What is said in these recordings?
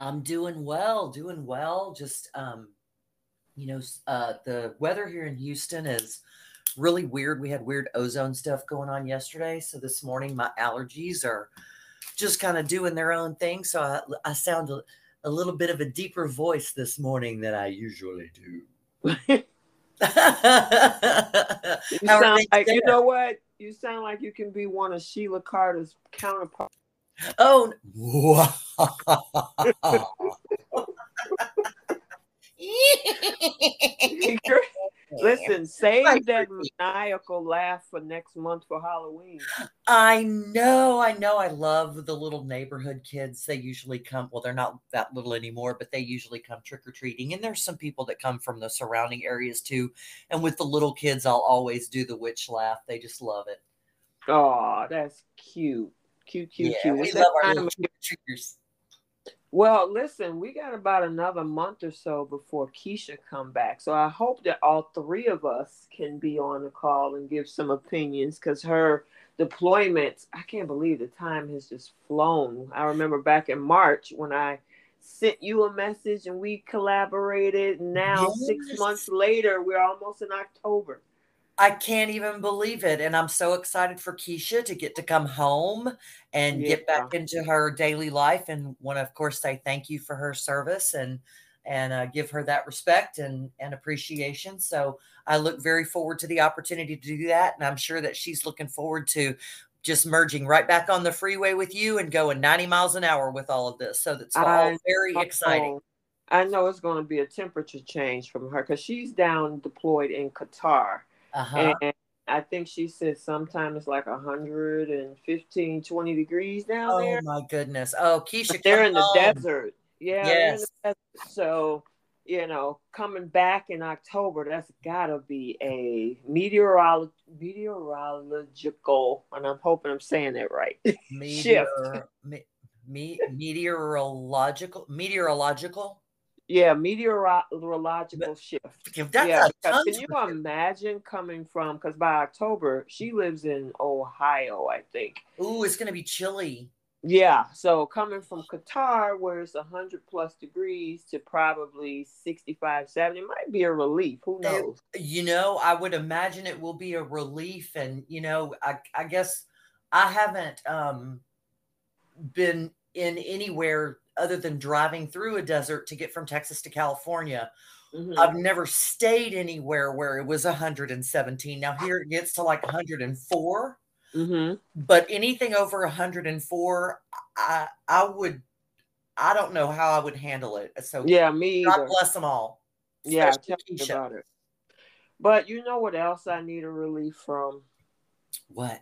I'm doing well. Just, the weather here in Houston is really weird. We had weird ozone stuff going on yesterday. So this morning, my allergies are just kind of doing their own thing. So I sound a little bit of a deeper voice this morning than I usually do. You sound like you can be one of Sheila Carter's counterparts. Oh, listen, save that maniacal laugh for next month for Halloween. I know. I love the little neighborhood kids. They usually come, well, they're not that little anymore, but they usually come trick-or-treating. And there's some people that come from the surrounding areas too. And with the little kids, I'll always do the witch laugh. They just love it. Oh, that's cute. We love our little trick-or-treaters. Well, listen, we got about another month or so before Keisha come back. So I hope that all three of us can be on the call and give some opinions, because her deployments, I can't believe the time has just flown. I remember back in March when I sent you a message and we collaborated. Now, yes. 6 months later, we're almost in October. I can't even believe it. And I'm so excited for Keisha to get to come home and get back into her daily life. And want to, of course, say thank you for her service and give her that respect and appreciation. So I look very forward to the opportunity to do that. And I'm sure that she's looking forward to just merging right back on the freeway with you and going 90 miles an hour with all of this. So that's all very exciting. I know it's going to be a temperature change from her because she's down deployed in Qatar. Uh-huh. And I think she said sometimes like 115, 20 degrees down there. Oh, my goodness. Oh, Keisha. They're in the desert. Yeah. Yes. So, coming back in October, that's got to be a meteorological, and I'm hoping I'm saying that right, shift. Meteorological? Yeah, meteorological shift. Can you imagine coming from, because by October, she lives in Ohio, I think. Ooh, it's going to be chilly. Yeah, so coming from Qatar, where it's 100 plus degrees to probably 65, 70, it might be a relief. Who knows? I would imagine it will be a relief. And, I guess I haven't been in anywhere other than driving through a desert to get from Texas to California. Mm-hmm. I've never stayed anywhere where it was 117. Now here it gets to like 104, mm-hmm. But anything over 104, I don't know how I would handle it. So yeah, me either. God bless them all. Yeah. Tell me about it. But you know what else I need a relief from? What?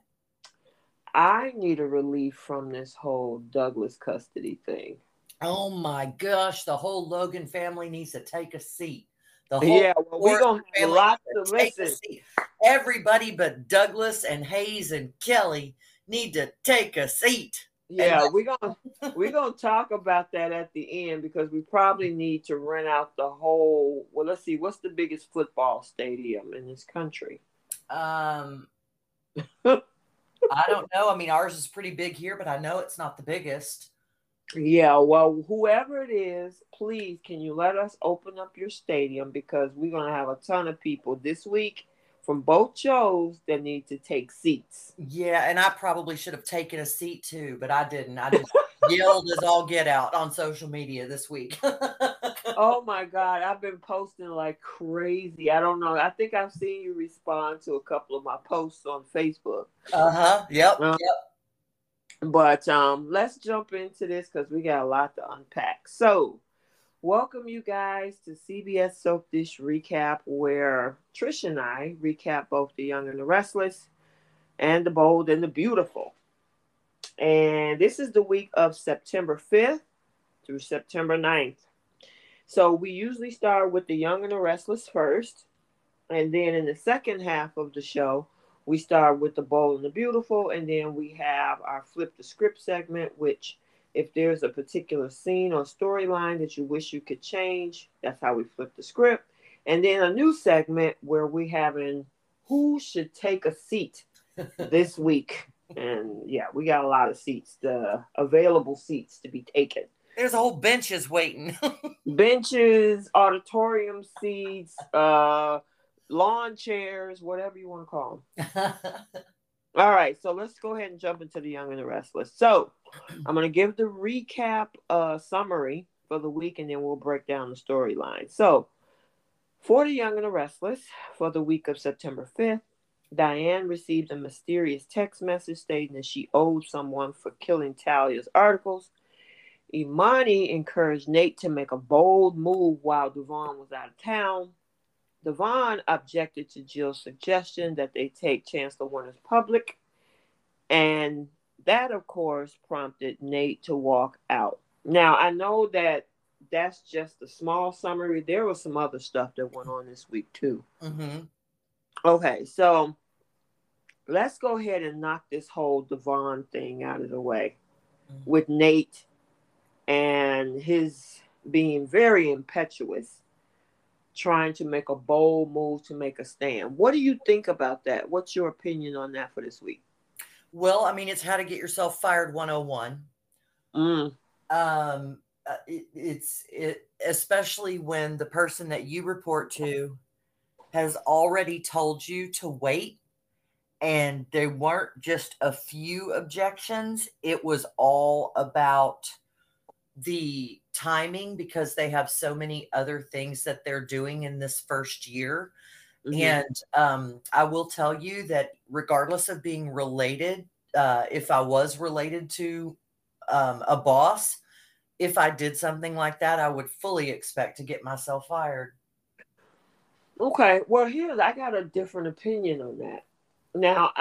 I need a relief from this whole Douglas custody thing. Oh my gosh, the whole Logan family needs to take a seat. We're going to have lots to listen. Everybody but Douglas and Hayes and Kelly need to take a seat. Yeah, we're going to talk about that at the end, because we probably need to rent out the whole, well, let's see, what's the biggest football stadium in this country? I don't know. I mean, ours is pretty big here, but I know it's not the biggest. Yeah, well, whoever it is, please, can you let us open up your stadium, because we're going to have a ton of people this week from both shows that need to take seats. Yeah, and I probably should have taken a seat too, but I didn't. I just yelled as all get out on social media this week. Oh, my God. I've been posting like crazy. I don't know. I think I've seen you respond to a couple of my posts on Facebook. Uh-huh. Yep. Yep. But let's jump into this, because we got a lot to unpack. So welcome you guys to CBS Soap Dish Recap, where Trish and I recap both The Young and the Restless and The Bold and the Beautiful. And this is the week of September 5th through September 9th. So we usually start with The Young and the Restless first. And then in the second half of the show, we start with The Bold and the Beautiful. And then we have our Flip the Script segment, which if there's a particular scene or storyline that you wish you could change, that's how we flip the script. And then a new segment where we having who should take a seat this week. And yeah, we got a lot of seats, the available seats to be taken. There's a whole benches waiting. Benches, auditorium seats, lawn chairs, whatever you want to call them. All right, so let's go ahead and jump into The Young and the Restless. So I'm going to give the recap summary for the week, and then we'll break down the storyline. So for The Young and the Restless, for the week of September 5th, Diane received a mysterious text message stating that she owed someone for killing Talia's articles. Imani encouraged Nate to make a bold move while Devon was out of town. Devon objected to Jill's suggestion that they take Chancellor-Winters public. And that, of course, prompted Nate to walk out. Now, I know that that's just a small summary. There was some other stuff that went on this week, too. Mm-hmm. Okay, so let's go ahead and knock this whole Devon thing out of the way with Nate and his being very impetuous, trying to make a bold move to make a stand. What do you think about that? What's your opinion on that for this week? Well, I mean, it's how to get yourself fired 101. It's especially when the person that you report to has already told you to wait, and there weren't just a few objections. It was all about the timing, because they have so many other things that they're doing in this first year. Mm-hmm. And I will tell you that regardless of being related, if I was related to a boss, if I did something like that, I would fully expect to get myself fired. Okay. Well, I got a different opinion on that. Now,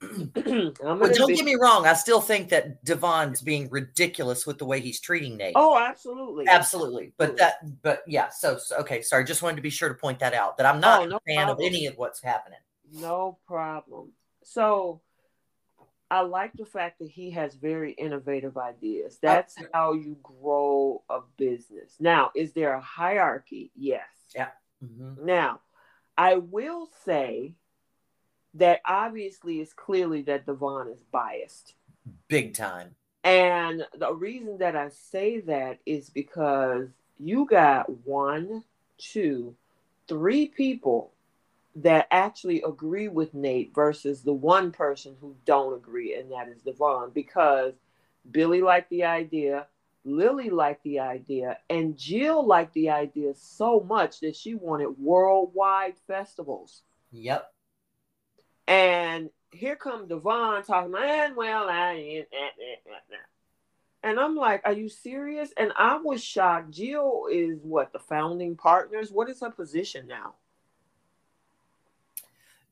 don't get me wrong. I still think that Devon's being ridiculous with the way he's treating Nate. Oh, absolutely. Absolutely. But yeah. So okay. Sorry. Just wanted to be sure to point that out, that I'm not a fan of any of what's happening. No problem. So I like the fact that he has very innovative ideas. That's how you grow a business. Now, is there a hierarchy? Yes. Yeah. Mm-hmm. Now, I will say that obviously it's clearly that Devon is biased. Big time. And the reason that I say that is because you got 1, 2, 3 people that actually agree with Nate versus the one person who don't agree, and that is Devon, because Billy liked the idea, Lily liked the idea, and Jill liked the idea so much that she wanted worldwide festivals. Yep. And here comes Devon talking, and I'm like, are you serious? And I was shocked. Jill is what, the founding partners? What is her position now?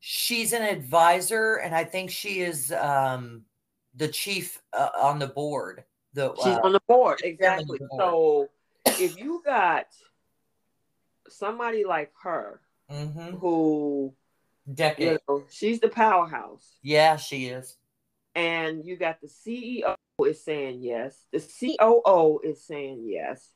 She's an advisor, and I think she is the chief on the board. She's on the board, exactly. So if you got somebody like her, mm-hmm. who... Decade. You know, she's the powerhouse. Yeah, she is. And you got the CEO is saying yes. The COO is saying yes.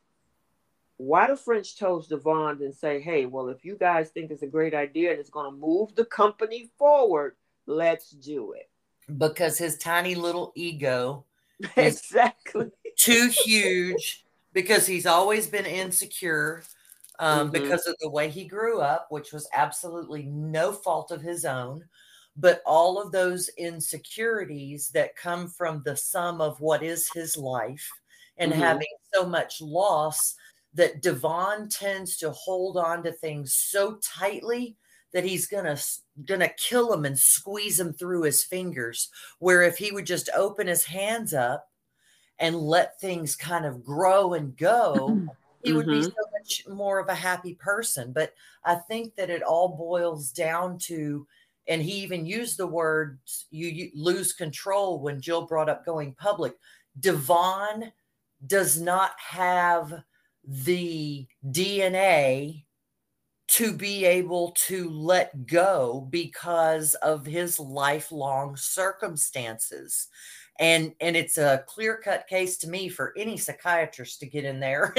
Why the French toast Devon and say, hey, well, if you guys think it's a great idea and it's going to move the company forward, let's do it. Because his tiny little ego exactly. is too huge, because he's always been insecure. Mm-hmm. because of the way he grew up, which was absolutely no fault of his own, but all of those insecurities that come from the sum of what is his life and mm-hmm. having so much loss, that Devon tends to hold on to things so tightly that he's gonna kill him and squeeze him through his fingers, where if he would just open his hands up and let things kind of grow and go, he would mm-hmm. be so much more of a happy person. But I think that it all boils down to, and he even used the words, you lose control when Jill brought up going public. Devon does not have the DNA to be able to let go because of his lifelong circumstances. And it's a clear-cut case to me for any psychiatrist to get in there.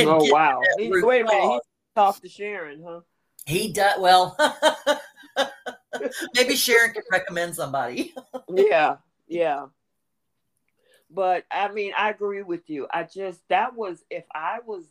Oh, wow. Wait a minute. He talked to Sharon, huh? He does. Well, maybe Sharon could recommend somebody. Yeah, yeah. But, I mean, I agree with you. I just, that was, if I was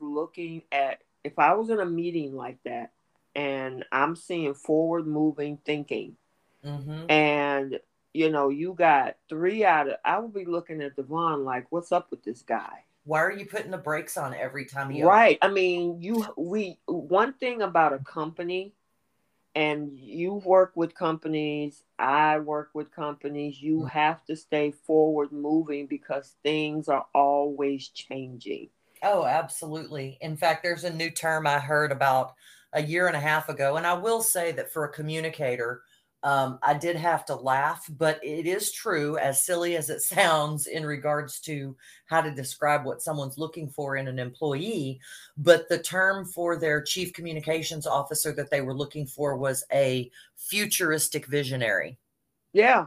in a meeting like that and I'm seeing forward moving thinking, mm-hmm. and you know, you got I would be looking at Devon like, what's up with this guy? Why are you putting the brakes on every time you right? I mean, one thing about a company, and you work with companies, I work with companies, you mm-hmm. have to stay forward moving because things are always changing. Oh, absolutely. In fact, there's a new term I heard about a year and a half ago. And I will say that for a communicator, I did have to laugh, but it is true, as silly as it sounds in regards to how to describe what someone's looking for in an employee. But the term for their chief communications officer that they were looking for was a futuristic visionary. Yeah,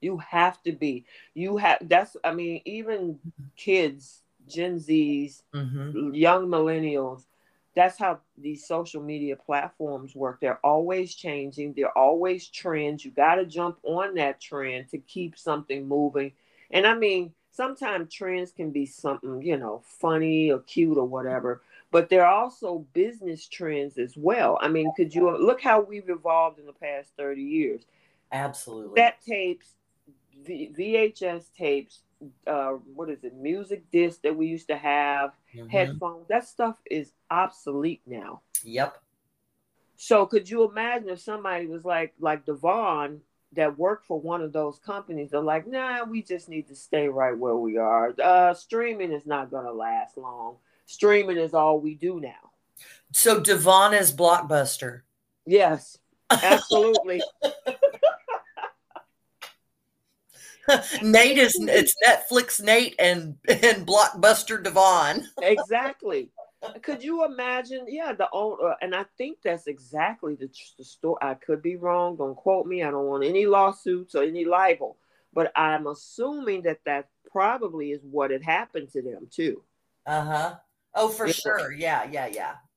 you have to be. I mean, even kids, Gen Zs, mm-hmm. young millennials. That's how these social media platforms work. They're always changing. They're always trends. You got to jump on that trend to keep something moving. And I mean, sometimes trends can be something, you know, funny or cute or whatever, but they're also business trends as well. I mean, could you look how we've evolved in the past 30 years? Absolutely. That tapes, VHS tapes, music disc that we used to have, mm-hmm. headphones, that stuff is obsolete now. Yep. So could you imagine if somebody was like Devon that worked for one of those companies, they're like, nah, we just need to stay right where we are. Streaming is not going to last long. Streaming is all we do now. So Devon is Blockbuster. Yes, absolutely. Nate it's Netflix Nate and Blockbuster Devon. Exactly. Could you imagine? Yeah, and I think that's exactly the story. I could be wrong. Don't quote me. I don't want any lawsuits or any libel. But I'm assuming that probably is what had happened to them too. Uh-huh. Oh, for sure. Yeah.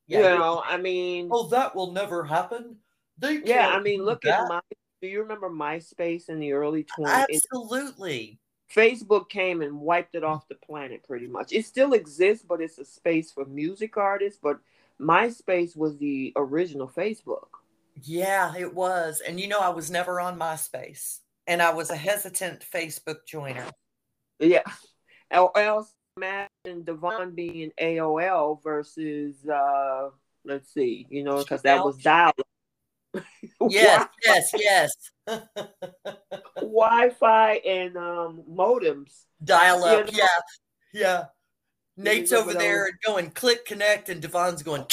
You know, I mean. Oh, that will never happen. Yeah, I mean, look at my. Do you remember MySpace in the early 20s? Absolutely. Facebook came and wiped it off the planet pretty much. It still exists, but it's a space for music artists. But MySpace was the original Facebook. Yeah, it was. And, you know, I was never on MySpace. And I was a hesitant Facebook joiner. Yeah. Or else imagine Devon being AOL versus, let's see, you know, because that was dial-up. Yes, yes. Wi-Fi and modems. Dial up, you know? Yeah. Nate's over there and going click connect, and Devon's going.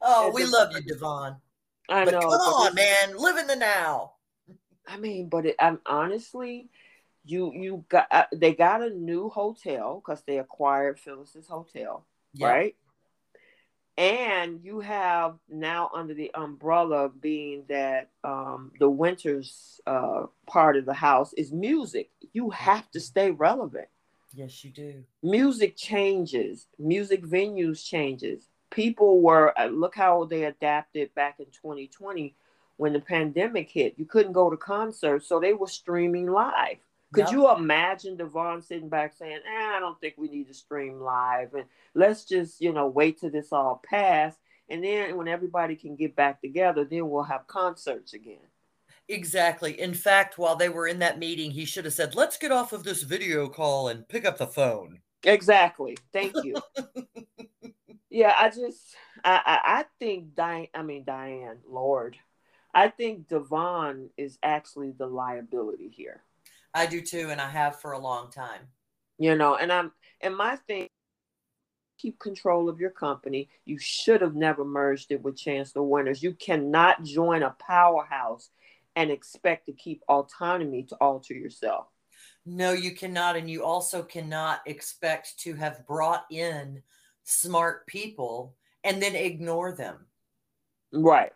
Oh, we love you, Devon. I know. But come on, man, live in the now. I mean, but I'm honestly. You got they got a new hotel because they acquired Phyllis's hotel. Yep. Right. And you have now under the umbrella being that the Winters part of the house is music. You have to stay relevant. Yes, you do. Music changes. Music venues changes. People were look how they adapted back in 2020 when the pandemic hit. You couldn't go to concerts, so they were streaming live. Could you imagine Devon sitting back saying, I don't think we need to stream live and let's just, you know, wait till this all pass. And then when everybody can get back together, then we'll have concerts again. Exactly. In fact, while they were in that meeting, he should have said, let's get off of this video call and pick up the phone. Exactly. Thank you. Yeah, I think Diane, Lord, I think Devon is actually the liability here. I do too, and I have for a long time. You know, and my thing, keep control of your company. You should have never merged it with Chancellor-Winters. You cannot join a powerhouse and expect to keep autonomy to alter yourself. No, you cannot. And you also cannot expect to have brought in smart people and then ignore them. Right.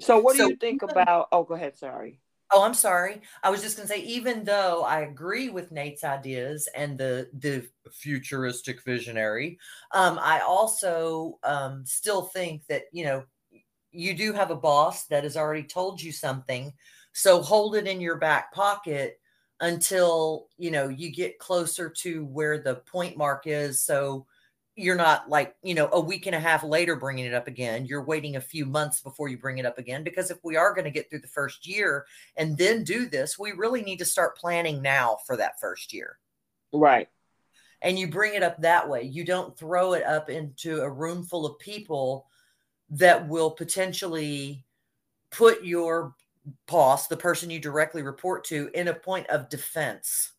So what do you think about... Oh, go ahead. Sorry. Oh, I'm sorry. I was just going to say, even though I agree with Nate's ideas and the futuristic visionary, I also still think that, you know, you do have a boss that has already told you something. So hold it in your back pocket until, you know, you get closer to where the point mark is. So you're not like, you know, a week and a half later bringing it up again. You're waiting a few months before you bring it up again, because if we are going to get through the first year and then do this, we really need to start planning now for that first year. Right. And you bring it up that way. You don't throw it up into a room full of people that will potentially put your boss, the person you directly report to, in a point of defense.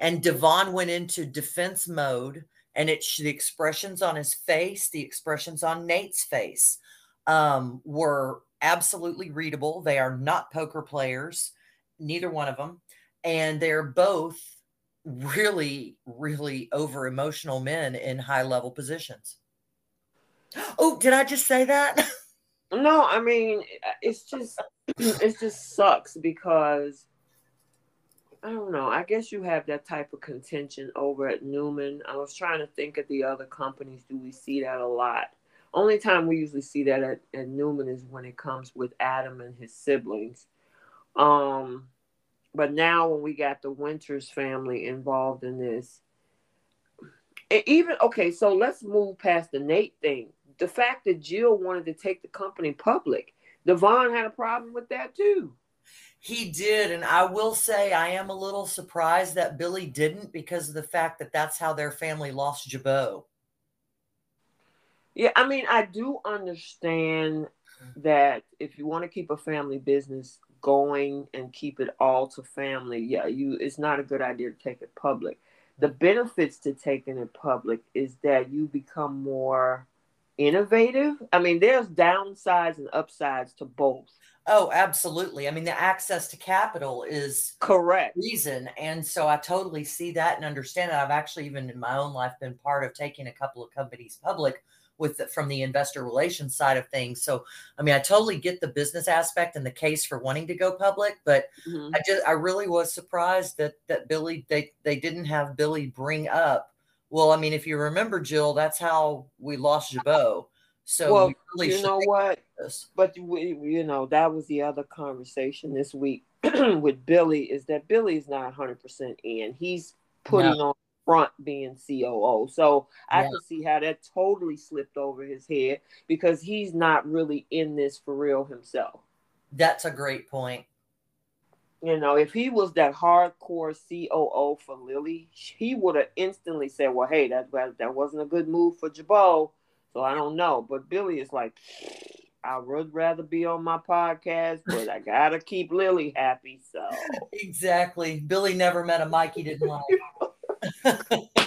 And Devon went into defense mode. And it's the expressions on his face, the expressions on Nate's face were absolutely readable. They are not poker players, neither one of them. And they're both really, really over-emotional men in high-level positions. Oh, did I just say that? No, I mean, it's just, it just sucks because... I don't know. I guess you have that type of contention over at Newman. I was trying to think of the other companies. Do we see that a lot? Only time we usually see that at Newman is when it comes with Adam and his siblings. But now when we got the Winters family involved in this, so let's move past the Nate thing. The fact that Jill wanted to take the company public, Devon had a problem with that too. He did, and I will say I am a little surprised that Billy didn't, because of the fact that that's how their family lost Jabot. Yeah, I mean, I do understand that if you want to keep a family business going and keep it all to family, it's not a good idea to take it public. The benefits to taking it public is that you become more innovative. I mean, there's downsides and upsides to both. Oh, absolutely. I mean, the access to capital is correct reason. And so I totally see that and understand that. I've actually, even in my own life, been part of taking a couple of companies public from the investor relations side of things. So, I mean, I totally get the business aspect and the case for wanting to go public, but I really was surprised that Billy, they didn't have Billy bring up, well, I mean, if you remember, Jill, that's how we lost Jabot. So well, you know what? But you know, that was the other conversation this week with Billy, is that Billy is not 100% in. He's putting on front being COO. So I can see how that totally slipped over his head, because he's not really in this for real himself. That's a great point. You know, if he was that hardcore COO for Lily, he would have instantly said, "Well, hey, that wasn't a good move for Jabot." So I don't know, but Billy is like, I would rather be on my podcast, but I got to keep Lily happy. So exactly. Billy never met a mic he didn't like.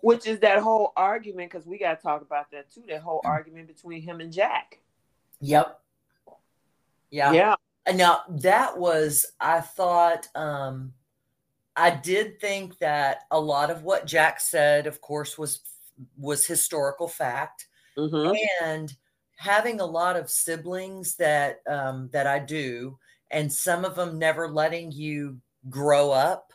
Which is that whole argument, because we got to talk about that too, that whole argument between him and Jack. Yep. Yeah. Yeah. And now that was, I thought, I did think that a lot of what Jack said, of course, was historical fact, and having a lot of siblings that I do, and some of them never letting you grow up,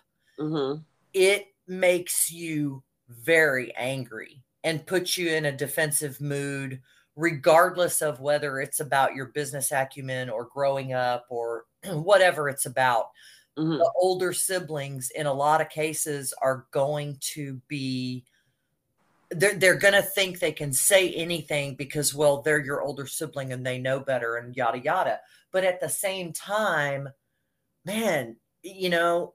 it makes you very angry and puts you in a defensive mood, regardless of whether it's about your business acumen or growing up or whatever it's about. The older siblings in a lot of cases are going to be they're going to think they can say anything because, well, they're your older sibling and they know better and yada, yada. But at the same time, man, you know,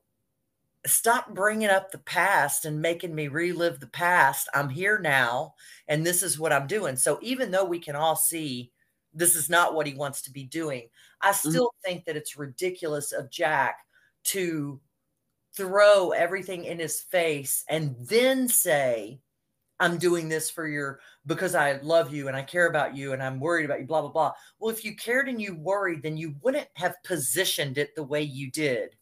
stop bringing up the past and making me relive the past. I'm here now and this is what I'm doing. So even though we can all see this is not what he wants to be doing, I still think that it's ridiculous of Jack to throw everything in his face and then say, I'm doing this because I love you and I care about you and I'm worried about you, blah, blah, blah. Well, if you cared and you worried, then you wouldn't have positioned it the way you did.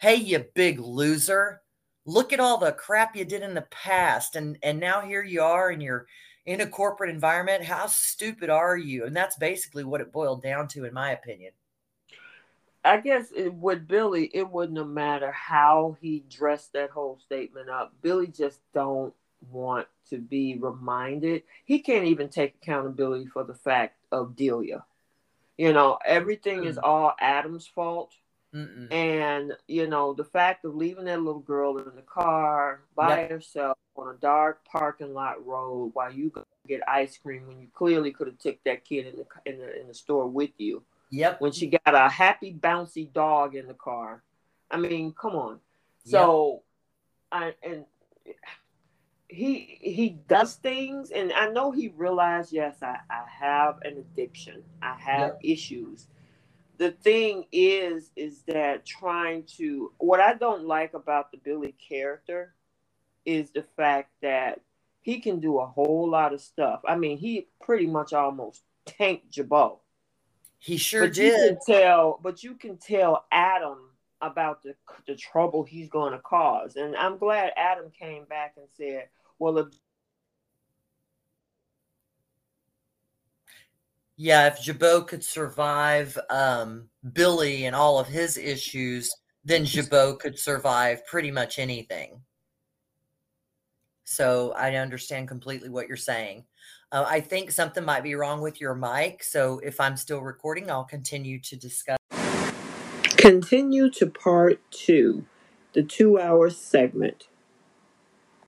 hey, you big loser, look at all the crap you did in the past. And now here you are and you're in a corporate environment. How stupid are you? And that's basically what it boiled down to, in my opinion. I guess with Billy, it wouldn't have mattered how he dressed that whole statement up. Billy just don't want to be reminded. He can't even take accountability for the fact of Delia. You know, everything is all Adam's fault. Mm-mm. And, you know, the fact of leaving that little girl in the car by herself on a dark parking lot road while you go get ice cream when you clearly could have took that kid in the store with you. Yep. When she got a happy, bouncy dog in the car. I mean, come on. So, he does things, and I know he realized, yes, I have an addiction. I have issues. The thing is that trying to, what I don't like about the Billy character is the fact that he can do a whole lot of stuff. I mean, he pretty much almost tanked Jabot. He sure did. But you can tell Adam about the trouble he's going to cause. And I'm glad Adam came back and said, well, if Jabot could survive Billy and all of his issues, then Jabot could survive pretty much anything. So I understand completely what you're saying. I think something might be wrong with your mic. So if I'm still recording, I'll continue to discuss. Continue to part 2, the 2-hour segment.